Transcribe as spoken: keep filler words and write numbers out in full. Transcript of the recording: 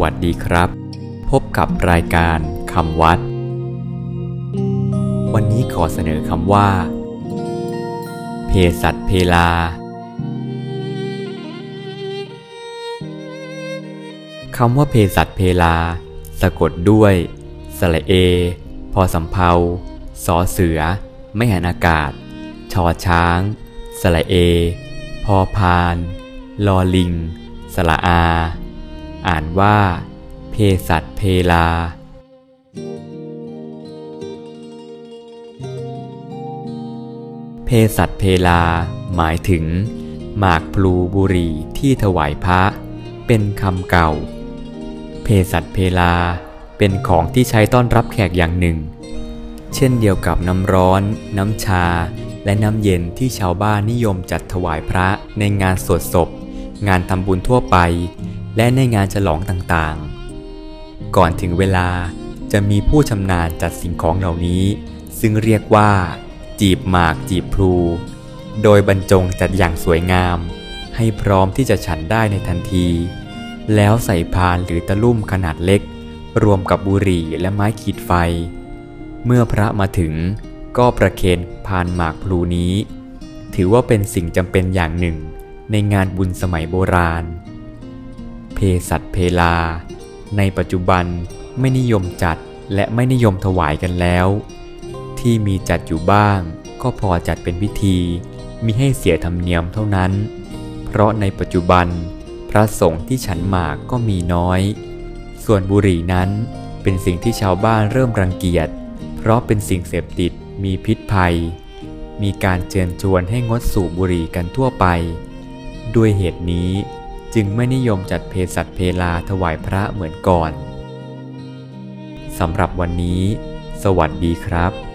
วัสดีครับพบกับรายการคำวัดวันนี้ขอเสนอคำว่าเภสัชเพลาคำว่าเภสัชเพลาสะกดด้วยสระเอพอสำเภาสอเสือไม่หันอากาศชอช้างสระเอพอพานลอลิงสระอาอ่านว่าเภสัชเพลาเภสัชเพลาหมายถึงหมากพลูบุหรี่ที่ถวายพระเป็นคำเก่าเภสัชเพลาเป็นของที่ใช้ต้อนรับแขกอย่างหนึ่งเช่นเดียวกับน้ำร้อนน้ำชาและน้ำเย็นที่ชาวบ้านนิยมจัดถวายพระในงานสวดศพงานทำบุญทั่วไปและในงานฉลองต่างๆก่อนถึงเวลาจะมีผู้ชำนาญจัดสิ่งของเหล่านี้ซึ่งเรียกว่าจีบหมากจีบพลูโดยบรรจงจัดอย่างสวยงามให้พร้อมที่จะฉันได้ในทันทีแล้วใส่พานหรือตะลุ่มขนาดเล็กรวมกับบุหรี่และไม้ขีดไฟเมื่อพระมาถึงก็ประเคนพานหมากพลูนี้ถือว่าเป็นสิ่งจำเป็นอย่างหนึ่งในงานบุญสมัยโบราณเภสัชเพลาในปัจจุบันไม่นิยมจัดและไม่นิยมถวายกันแล้วที่มีจัดอยู่บ้างก็พอจัดเป็นพิธีมิให้เสียธรรมเนียมเท่านั้นเพราะในปัจจุบันพระสงฆ์ที่ฉันหมากก็มีน้อยส่วนบุหรี่นั้นเป็นสิ่งที่ชาวบ้านเริ่มรังเกียจเพราะเป็นสิ่งเสพติดมีพิษภัยมีการเชิญชวนให้งดสูบบุหรี่กันทั่วไปด้วยเหตุนี้จึงไม่นิยมจัดเภสัชเพลาถวายพระเหมือนก่อนสำหรับวันนี้สวัสดีครับ